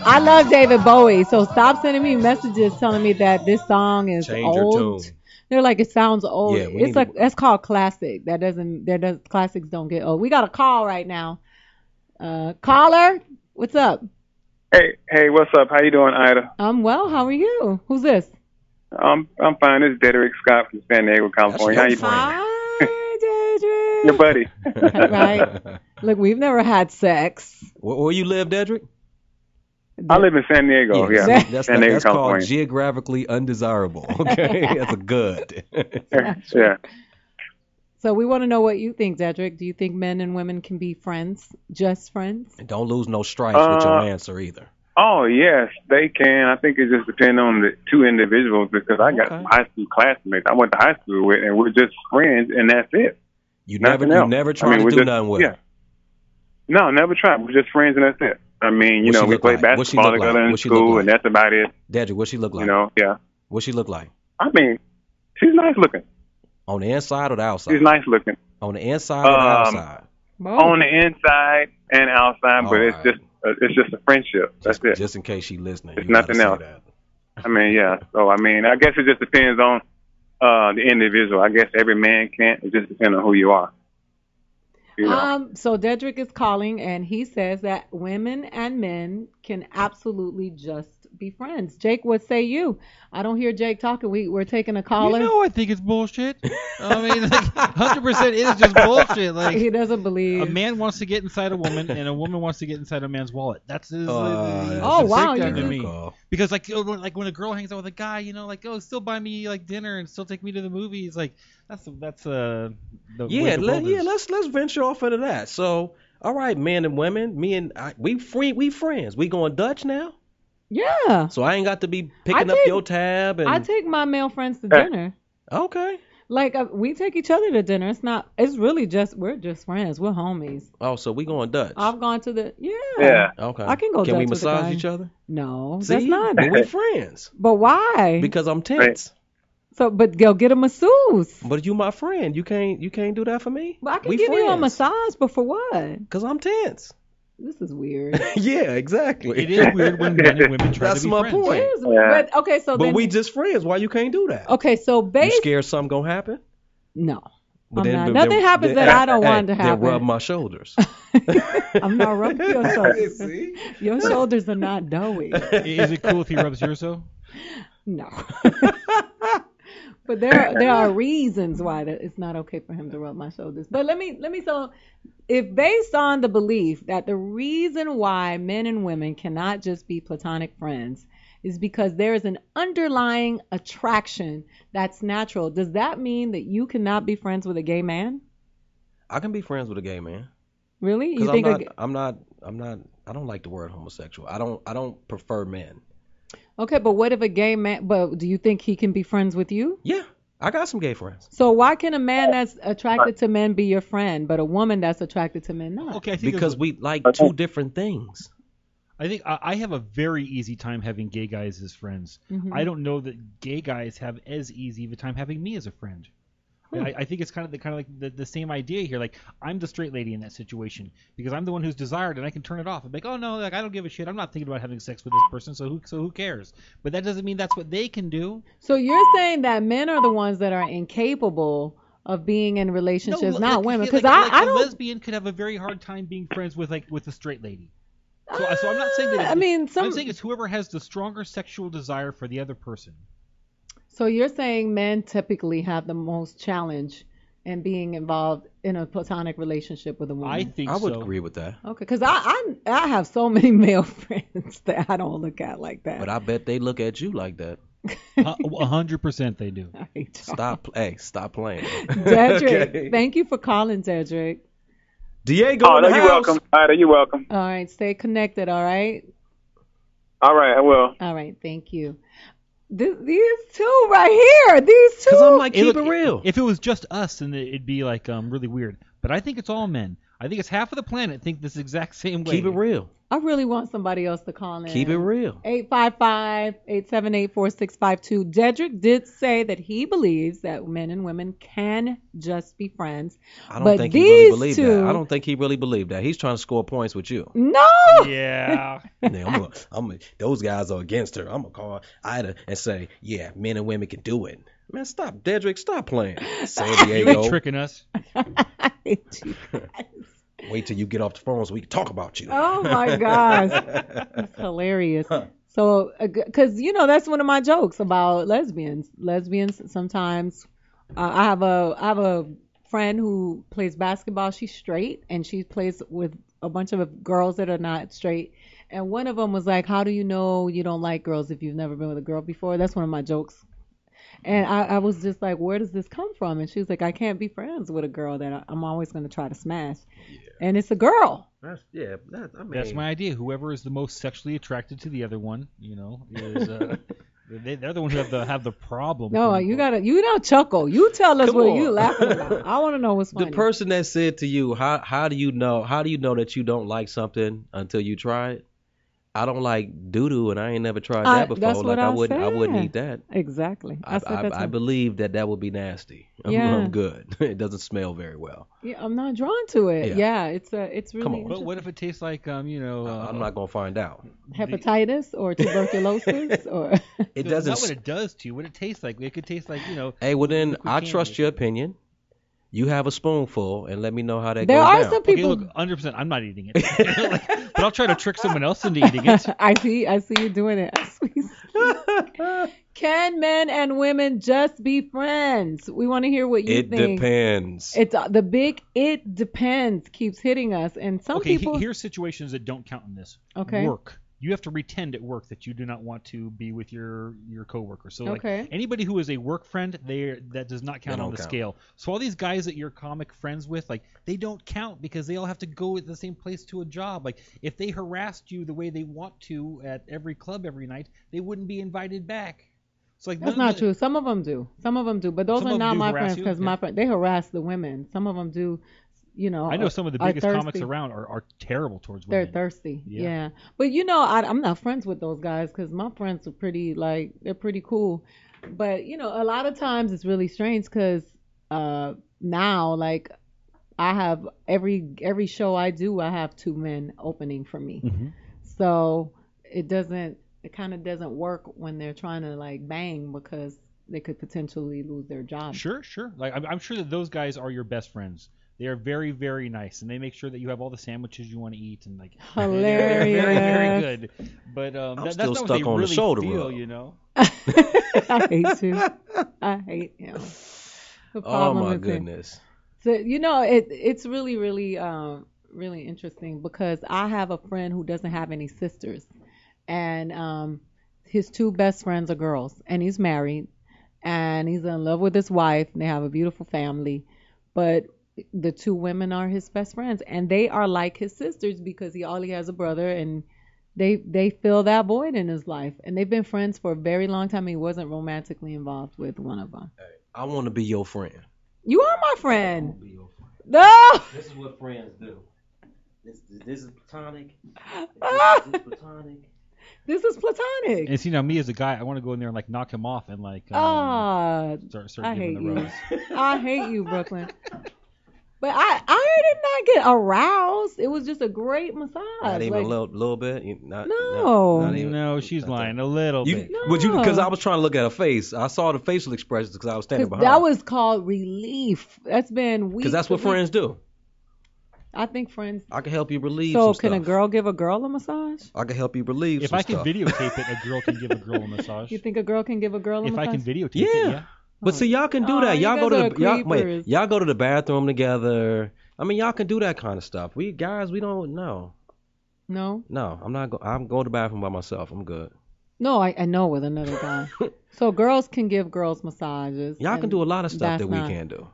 I love David Bowie, so stop sending me messages telling me that this song is Change old. Tune. They're like, it sounds old. Yeah, it's like to... that's called classic. That doesn't. That does classics don't get old. We got a call right now. Uh, caller, what's up? Hey, hey, what's up? How you doing, Ida? I'm well. How are you? Who's this? I'm I'm fine. It's Dedrick Scott from San Diego, California. How you doing? Hi, Dedrick. Your buddy. Right. Look, we've never had sex. Where, where you live, Dedrick? I live in San Diego. Yeah, yeah. That's, San Diego, that's called geographically undesirable. Okay, that's a good. Yeah. So we want to know what you think, Dedrick. Do you think men and women can be friends, just friends? And don't lose no stripes uh, with your answer either. Oh yes, they can. I think it just depends on the two individuals because I got okay. high school classmates I went to high school with, and we're just friends, and that's it. You never, Nothing you else. never try I mean, to do just, nothing with. Yeah. No, never try. We're just friends, and that's it. I mean, you what know, we played like? basketball together like? in school, like? and that's about it. Dedrick, what she look like? You know, yeah. What she look like? I mean, she's nice looking. On the inside or the outside? She's nice looking. On the inside um, or the outside? On the inside and outside, All but right. it's just uh, it's just a friendship. That's just, it. Just in case she's listening. It's nothing else. I mean, yeah. So, I mean, I guess it just depends on uh, the individual. I guess every man can't. It just depends on who you are. You know. Um, so Dedrick is calling, and he says that women and men can absolutely just be friends. Jake, what say you? I don't hear Jake talking. We, we're taking a caller. You know I think it's bullshit. I mean, like, one hundred percent it is just bullshit. Like, he doesn't believe. A man wants to get inside a woman, and a woman wants to get inside a man's wallet. That's his. Uh, oh, wow. You to me. Because like, like when a girl hangs out with a guy, you know, like, oh, still buy me like dinner and still take me to the movies. Like, that's that's uh, the yeah, way the let, yeah. Let's let's venture off into that. So, all right, men and women, me and I, we free, we friends. We going Dutch now. Yeah. So I ain't got to be picking take, up your tab. And... I take my male friends to dinner. Okay. Like uh, we take each other to dinner. It's not. It's really just we're just friends. We're homies. Oh, so we going Dutch? I've gone to the yeah. Yeah. Okay. I can go. Can Dutch we massage each other? No, See? that's not. But we friends. But why? Because I'm tense. Right. So, but go get a masseuse. But you my friend. You can't. You can't do that for me. But I can we give friends. you a massage, but for what? Because I'm tense. This is weird. Yeah, exactly. It is weird when men and women try That's to be friends. That's my point. It is weird. But, okay, so but then, we just friends. Why you can't do that? Okay, so basically. You scared something going to happen? No. But I'm then, not. Nothing then, happens then, that I don't hey, want to happen. Then rub my shoulders. I'm not rubbing your shoulders. See? Your shoulders are not doughy. Is it cool if he rubs yours, though? No. But there, there are reasons why that it's not okay for him to rub my shoulders. But let me, let me, so if based on the belief that the reason why men and women cannot just be platonic friends is because there is an underlying attraction that's natural, does that mean that you cannot be friends with a gay man? I can be friends with a gay man. Really? You think? I'm not, a, I'm not, I'm not, I don't like the word homosexual. I don't, I don't prefer men. Okay, but what if a gay man, but do you think he can be friends with you? Yeah, I got some gay friends. So why can a man that's attracted to men be your friend, but a woman that's attracted to men not? Okay, I think Because we like two different things. I think I, I have a very easy time having gay guys as friends. Mm-hmm. I don't know that gay guys have as easy of a time having me as a friend. Hmm. I, I think it's kind of the kind of like the, the same idea here. Like I'm the straight lady in that situation because I'm the one who's desired, and I can turn it off. I'm like, oh no, like I don't give a shit. I'm not thinking about having sex with this person, so who so who cares? But that doesn't mean that's what they can do. So you're saying that men are the ones that are incapable of being in relationships, no, like, not women? Because like, I, like I don't. A lesbian could have a very hard time being friends with like with a straight lady. So, uh, so I'm not saying that. It's, I mean, some... I'm saying it's whoever has the stronger sexual desire for the other person. So you're saying men typically have the most challenge in being involved in a platonic relationship with a woman? I think so. I would so. agree with that. Okay, because I, I I have so many male friends that I don't look at like that. But I bet they look at you like that. A hundred percent they do. Stop, hey, stop playing. Dedrick, okay. Thank you for calling, Dedrick. Diego, oh, no, you're welcome. All right, you're welcome. All right, stay connected. All right. All right, I will. All right, thank you. This, these two right here, these two. Because I'm like, keep it, look, it real. If it was just us, then it'd be like um really weird. But I think it's all men. I think it's half of the planet think this exact same way. Keep it real. I really want somebody else to call in. Keep it real. eight five five, eight seven eight, four six five two. Dedrick did say that he believes that men and women can just be friends. I don't think he really believed that. I don't think he really believed that. He's trying to score points with you. No. Yeah. Now, I'm gonna, I'm gonna, those guys are against her. I'm going to call Ida and say, yeah, men and women can do it. Man, stop, Dedrick. Stop playing. San Diego. You're tricking us. I hate you guys. Wait till you get off the phone so we can talk about you. Oh, my gosh. That's hilarious. Huh. So, because, you know, that's one of my jokes about lesbians. Lesbians sometimes. Uh, I have a I have a friend who plays basketball. She's straight, and she plays with a bunch of girls that are not straight. And one of them was like, how do you know you don't like girls if you've never been with a girl before? That's one of my jokes. And I, I was just like, where does this come from? And she was like, I can't be friends with a girl that I, I'm always going to try to smash. Yeah. And it's a girl. That's, yeah, that, I mean, that's my idea. Whoever is the most sexually attracted to the other one, you know, is uh, they, they're the ones who have the have the problem. No, you gotta, you don't chuckle. You tell us come what on. You laughing about. I want to know what's funny. The person that said to you, how how do you know how do you know that you don't like something until you try it? I don't like doo-doo, and I ain't never tried that I, before. That's like what I, I wouldn't, I wouldn't eat that. Exactly. I, I, I, that's I what... believe that that would be nasty. I'm, yeah. I'm good. It doesn't smell very well. Yeah, I'm not drawn to it. Yeah, yeah it's a, it's really. Come on. But what if it tastes like, um, you know? Uh, I'm not gonna find out. Hepatitis or tuberculosis or. It doesn't. Not what it does to you. What it tastes like. It could taste like, you know. Hey, well then I candy. Trust your opinion. You have a spoonful and let me know how that there goes down. There are some people. Okay, look, one hundred percent, I'm not eating it. Like, but I'll try to trick someone else into eating it. I see I see you doing it. Can men and women just be friends? We want to hear what you it think. It depends. It's uh, the big it depends keeps hitting us. And some okay, people. He, here's situations that don't count in this. Okay. Work. You have to pretend at work that you do not want to be with your, your coworker. So like okay. Anybody who is a work friend, they that does not count on the count. Scale. So all these guys that you're comic friends with, like they don't count because they all have to go at the same place to a job. Like if they harassed you the way they want to at every club every night, they wouldn't be invited back. So like that's not the, true. Some of them do. Some of them do. But those are not my friends because yeah. my friend they harass the women. Some of them do. You know, I know some of the biggest comics around are, are terrible towards women. They're thirsty, yeah. yeah. But you know, I, I'm not friends with those guys because my friends are pretty, like, they're pretty cool. But you know, a lot of times it's really strange because uh, now, like, I have every every show I do, I have two men opening for me. Mm-hmm. So it doesn't, it kind of doesn't work when they're trying to like bang because they could potentially lose their job. Sure, sure. Like, I'm, I'm sure that those guys are your best friends. They are very, very nice, and they make sure that you have all the sandwiches you want to eat, and like hilarious, very, very good. But um, I'm that, still that's not stuck what on really the shoulder feel, roll. You know. I hate you. I hate him. The problem oh my is goodness. That, so you know, it it's really, really, um, really interesting because I have a friend who doesn't have any sisters, and um, his two best friends are girls, and he's married, and he's in love with his wife, and they have a beautiful family, but the two women are his best friends and they are like his sisters because he only has a brother and they they fill that void in his life and they've been friends for a very long time. He wasn't romantically involved with one of them. Hey, I want to be your friend. You are my friend. I want to be your friend. No. This is what friends do. This this is platonic. This, this is platonic. This is platonic. And see, now me as a guy, I want to go in there and like knock him off and like um, uh, start start I giving him the rose. I hate you, Brooklyn. But I, I did not get aroused. It was just a great massage. Not even like, a little, little bit? Not, no. Not, not even, no, she's lying. That. A little you, bit. No. Would you? Because I was trying to look at her face. I saw the facial expressions because I was standing behind her. That was called relief. That's been weeks. Because that's what friends do. I think friends. I can help you relieve so some stuff. So can a girl give a girl a massage? I can help you relieve if some I stuff. If I can videotape it, a girl can give a girl a massage. You think a girl can give a girl a if massage? If I can videotape yeah. it, yeah. But see, y'all can do oh, that. Y'all go to the y'all, wait, y'all go to the bathroom together. I mean, y'all can do that kind of stuff. We guys, we don't know. No. No, I'm not. Go, I'm going to the bathroom by myself. I'm good. No, I, I know with another guy. So girls can give girls massages. Y'all can do a lot of stuff that we not, can't do.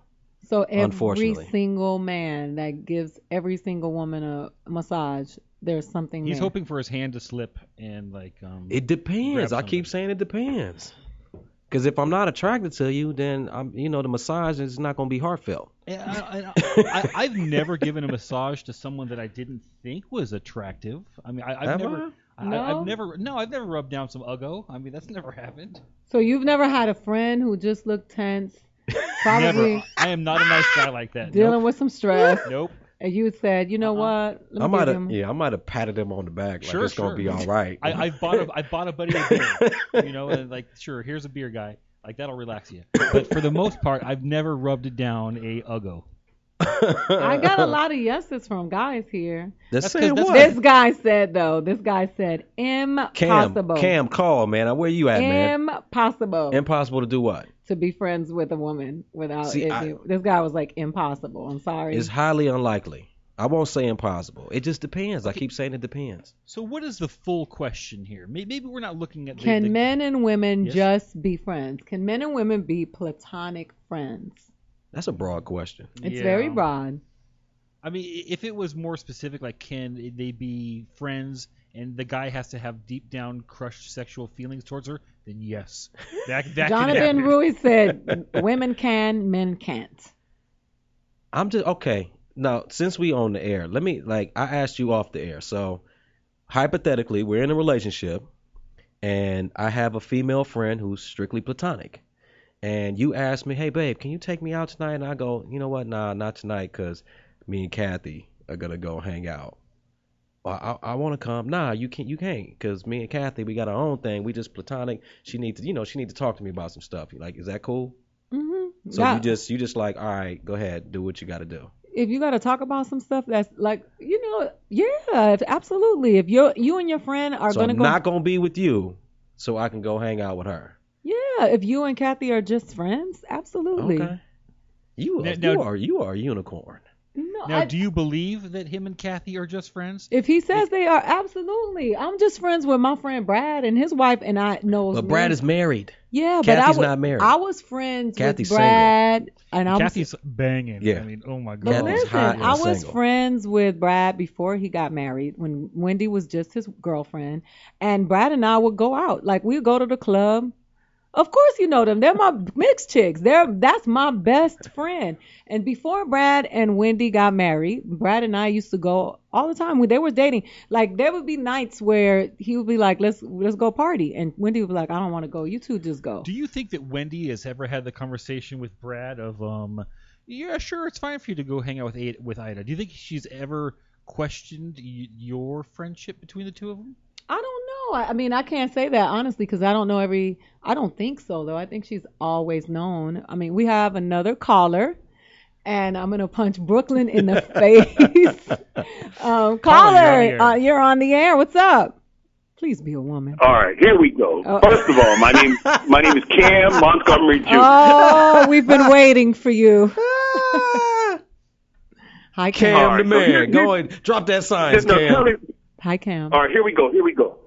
So every single man that gives every single woman a massage, there's something. He's there. Hoping for his hand to slip and like. Um, it depends. I keep saying it depends. Because if I'm not attracted to you, then I'm, you know, the massage is not going to be heartfelt. I, I, I, I've never given a massage to someone that I didn't think was attractive. I mean, I, I've Ever? never. No? I, I've never. No, I've never rubbed down some uggo. I mean, that's never happened. So you've never had a friend who just looked tense? Probably. Never. I am not a nice guy like that. Dealing nope. with some stress. Nope. And you said, you know uh-uh. what? I might have, yeah, I might have patted him on the back. Like sure, it's sure. gonna be all right. I, I bought a, I bought a buddy a beer. You know, and like, sure, here's a beer, guy. Like, that'll relax you. But for the most part, I've never rubbed it down a uggo. I got a lot of yeses from guys here. That's that's what? This guy said, though. This guy said, impossible. Cam, Cam call, man. Where you at, man? Impossible. Impossible to do what? To be friends with a woman without See, it. I, this guy was like, impossible. I'm sorry. It's highly unlikely. I won't say impossible. It just depends. I keep saying it depends. So what is the full question here? Maybe we're not looking at the... Can the, men and women yes? just be friends? Can men and women be platonic friends? That's a broad question. It's yeah. very broad. I mean, if it was more specific, like can they be friends and the guy has to have deep down crushed sexual feelings towards her, then yes. That, that Jonathan Ruiz said, women can, men can't. I'm just... Okay. Now, since we on the air, let me, like, I asked you off the air. So, hypothetically, we're in a relationship, and I have a female friend who's strictly platonic. And you ask me, hey, babe, can you take me out tonight? And I go, you know what? Nah, not tonight, because me and Kathy are going to go hang out. I, I, I want to come. Nah, you can't, you can't, because me and Kathy, we got our own thing. We just platonic. She needs to, you know, she needs to talk to me about some stuff. Like, is that cool? Mm-hmm. So, yeah. you just, you just like, all right, go ahead, do what you got to do. If you got to talk about some stuff that's like, you know, yeah, absolutely. If you you and your friend are so going to go. I'm not going to be with you so I can go hang out with her. Yeah. If you and Kathy are just friends. Absolutely. Okay. You are, now, you, now, are you are a unicorn. No, now, I, do you believe that him and Kathy are just friends? If he says they are, absolutely. I'm just friends with my friend Brad and his wife, and I know. But Brad me. is married. Yeah, Kathy's but I was not married. I was friends Kathy's with Brad, single. and I was, Kathy's banging. Yeah. I mean, oh my God. But listen, I was single. friends with Brad before he got married, when Wendy was just his girlfriend, and Brad and I would go out. Like, we'd go to the club. Of course you know them. They're my mixed chicks. They're that's my best friend. And before Brad and Wendy got married, Brad and I used to go all the time when they were dating. Like, there would be nights where he would be like, "Let's let's go party," and Wendy would be like, "I don't want to go. You two just go." Do you think that Wendy has ever had the conversation with Brad of, um, yeah, sure, it's fine for you to go hang out with with Ida? Do you think she's ever questioned y- your friendship between the two of them? I don't know. I, I mean, I can't say that honestly because I don't know every. I don't think so though. I think she's always known. I mean, we have another caller, and I'm gonna punch Brooklyn in the face. um, caller, uh, you're on the air. What's up? Please be a woman. All right, here we go. Oh. First of all, my name my name is Cam Montgomery Junior Oh, we've been waiting for you. Hi, Cam. Cam, right, the man. So here, go and drop that science, no, Cam. No, Hi, Cam. All right, here we go. Here we go.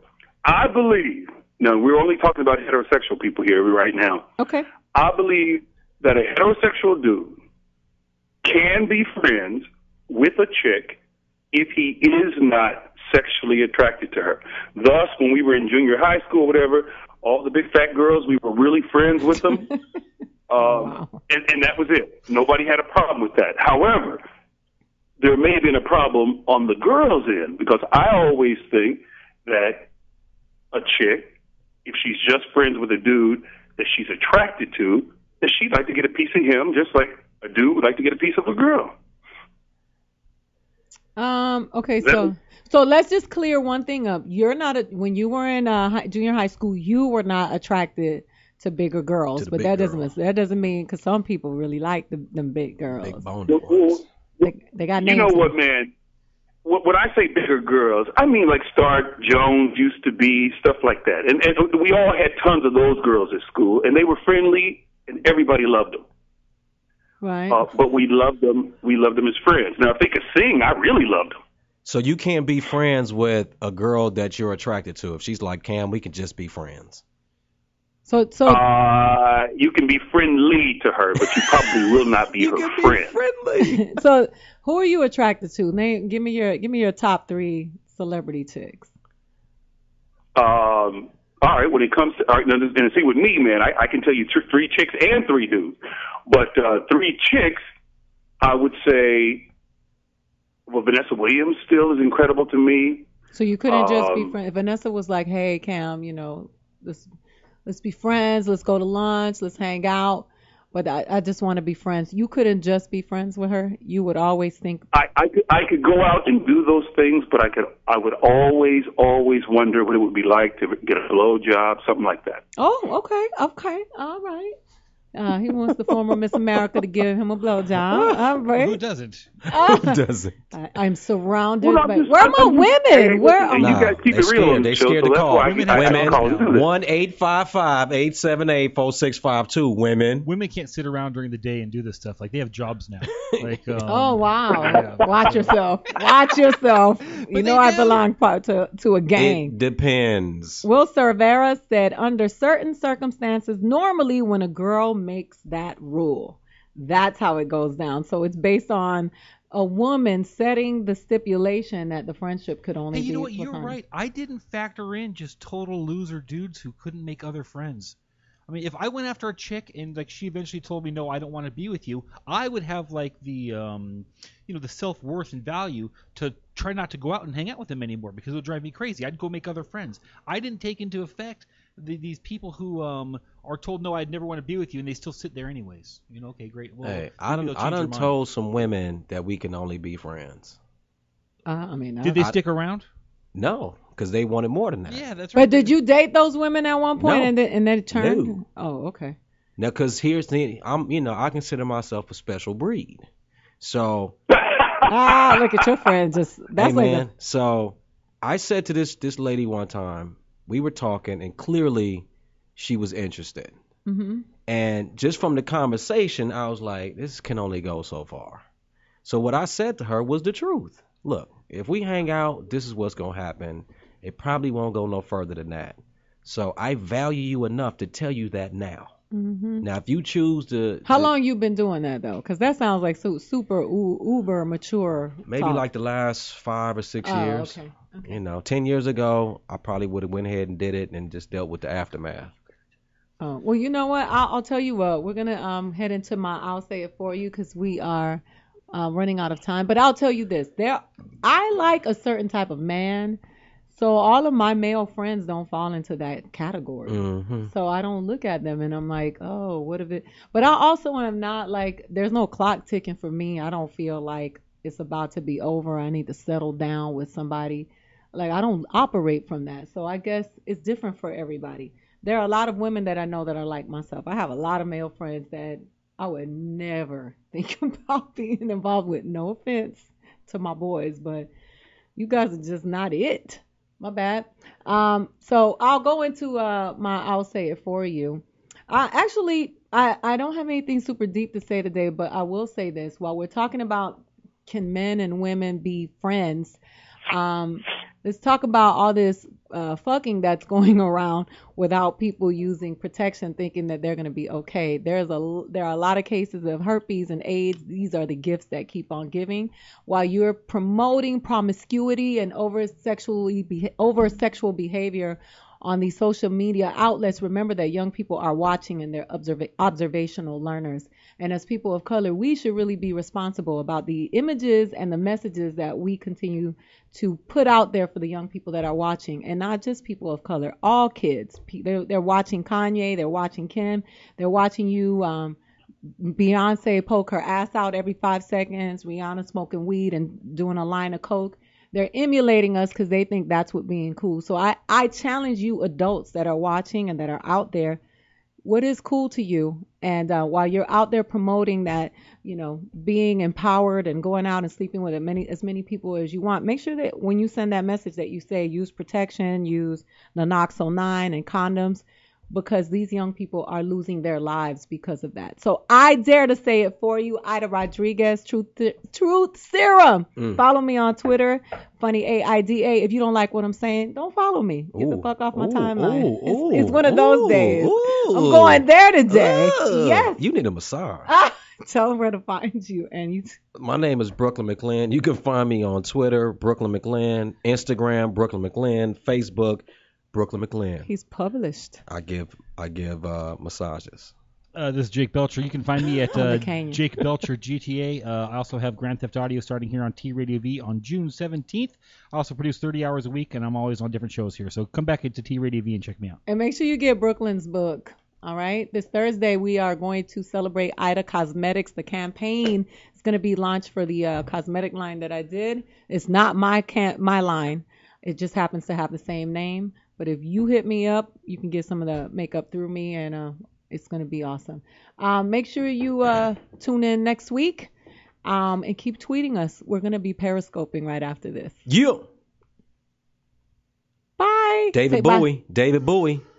I believe, no, we're only talking about heterosexual people here right now. Okay. I believe that a heterosexual dude can be friends with a chick if he is not sexually attracted to her. Thus, when we were in junior high school or whatever, all the big fat girls, we were really friends with them. um, wow. and, and that was it. Nobody had a problem with that. However, there may have been a problem on the girls' end because I always think that a chick, if she's just friends with a dude that she's attracted to, that she'd like to get a piece of him just like a dude would like to get a piece of a girl. Um. Okay, so so let's just clear one thing up. You're not, a, when you were in uh, high, junior high school, you were not attracted to bigger girls, to but big that, girl. doesn't, that doesn't mean, because some people really like the, them big girls. Big boned ones. They, they got names. You know what, man? When I say bigger girls, I mean like Star Jones used to be, stuff like that. And, and we all had tons of those girls at school, and they were friendly, and everybody loved them. Right. Uh, but we loved them. We loved them as friends. Now, if they could sing, I really loved them. So you can't be friends with a girl that you're attracted to. If she's like, Cam, we can just be friends. So, so uh, you can be friendly to her, but you probably will not be her friend. Friendly. So, who are you attracted to? Name, give me your, give me your top three celebrity chicks. Um. All right. When it comes to, all right, now, and see with me, man, I, I can tell you th- three chicks and three dudes, but uh, three chicks. I would say, well, Vanessa Williams still is incredible to me. So you couldn't just um, be friends. If Vanessa was like, hey, Cam, you know, let's, let's be friends. Let's go to lunch. Let's hang out. But I, I just want to be friends. You couldn't just be friends with her. You would always think. I, I, could, I could go out and do those things, but I could I would always, always wonder what it would be like to get a blowjob, something like that. Oh, okay. Okay. All right. Uh, he wants the former Miss America to give him a blowjob. All right. Who doesn't? Uh, Who doesn't? I, I'm surrounded well, I'm by. Just, where I'm, are my just, women? Hey, where are no, you guys keep it real? They're scared to call. Women, one eight five five, eight seven eight, four six five two. Women. Women can't sit around during the day and do this stuff. Like, they have jobs now. Like, um, oh, wow. Yeah. Watch yourself. Watch yourself. You know, I do. belong part to, to a gang. It depends. Will Cervera said, under certain circumstances, normally when a girl makes that rule, that's how it goes down. So it's based on a woman setting the stipulation that the friendship could only hey, you be know what? Platonic. You're right. I didn't factor in just total loser dudes who couldn't make other friends. I mean, if I went after a chick and like she eventually told me, no, I don't want to be with you, I would have like the um, you know, the self-worth and value to try not to go out and hang out with them anymore because it would drive me crazy. I'd go make other friends. I didn't take into effect the, these people who um, are told, no, I'd never want to be with you, and they still sit there anyways. You know, okay, great. Well, hey, I done, I done told some women that we can only be friends. Uh, I mean, I, Did they I, stick around? No. Because they wanted more than that. Yeah, that's right. But did you date those women at one point no. and then and then it turned? No. Oh, okay. Now, because here's the, I'm, you know, I consider myself a special breed. So. ah, look at your friend just. That's hey, like man. A... So, I said to this this lady one time, we were talking, and clearly, she was interested. Mm-hmm. And just from the conversation, I was like, this can only go so far. So what I said to her was the truth. Look, if we hang out, this is what's gonna happen. It probably won't go no further than that. So I value you enough to tell you that now. Mm-hmm. Now, if you choose to... How to, long you been doing that, though? Because that sounds like so, super u- uber mature Maybe talk. Like the last five or six oh, years. Okay. Okay. You know, ten years ago, I probably would have went ahead and did it and just dealt with the aftermath. Oh, well, you know what? I'll, I'll tell you what. We're going to um head into my I'll Say It For You because we are uh, running out of time. But I'll tell you this. There, I like a certain type of man. So all of my male friends don't fall into that category. Mm-hmm. So I don't look at them and I'm like, oh, what if it... But I also am not like, there's no clock ticking for me. I don't feel like it's about to be over. I need to settle down with somebody. Like, I don't operate from that. So I guess it's different for everybody. There are a lot of women that I know that are like myself. I have a lot of male friends that I would never think about being involved with. No offense to my boys, but you guys are just not it. My bad. Um, so I'll go into uh, my I'll Say It For You. I actually, I, I don't have anything super deep to say today, but I will say this. While we're talking about can men and women be friends, um, let's talk about all this uh, fucking that's going around without people using protection, thinking that they're going to be okay. There's a, there are a lot of cases of herpes and AIDS. These are the gifts that keep on giving. While you're promoting promiscuity and over sexually over sexual behavior on these social media outlets, remember that young people are watching and they're observa- observational learners. And as people of color, we should really be responsible about the images and the messages that we continue to put out there for the young people that are watching, and not just people of color, all kids. They're, they're watching Kanye, they're watching Kim, they're watching you, um, Beyonce poke her ass out every five seconds, Rihanna smoking weed and doing a line of coke. They're emulating us because they think that's what being cool. So I, I challenge you adults that are watching and that are out there, what is cool to you? And uh, while you're out there promoting that, you know, being empowered and going out and sleeping with as many, as many people as you want, make sure that when you send that message that you say use protection, use naloxone nine and condoms, because these young people are losing their lives because of that. So I dare to say it for you. Ida Rodriguez, Truth, Truth Serum. Mm. Follow me on Twitter, Funny A I D A. If you don't like what I'm saying, don't follow me. Get ooh, the fuck off my ooh, timeline. Ooh, it's, ooh, it's one of those ooh, days. Ooh, I'm going there today. Uh, yes. You need a massage. Tell them where to find you. And you. T- My name is Brooklyn McLean. You can find me on Twitter, Brooklyn McLean, Instagram, Brooklyn McLean, Facebook, Brooklyn McLean. He's published. I give I give uh, massages. Uh, this is Jake Belcher. You can find me at uh, Jake Belcher G T A. Uh, I also have Grand Theft Audio starting here on T Radio V on June seventeenth. I also produce thirty hours a week, and I'm always on different shows here. So come back into T Radio V and check me out. And make sure you get Brooklyn's book. All right. This Thursday, we are going to celebrate Ida Cosmetics. The campaign is going to be launched for the uh, cosmetic line that I did. It's not my can- my line. It just happens to have the same name. But if you hit me up, you can get some of the makeup through me, and uh, it's going to be awesome. Um, make sure you uh, tune in next week um, and keep tweeting us. We're going to be periscoping right after this. Yeah. Bye. David Say Bowie. Bye. David Bowie.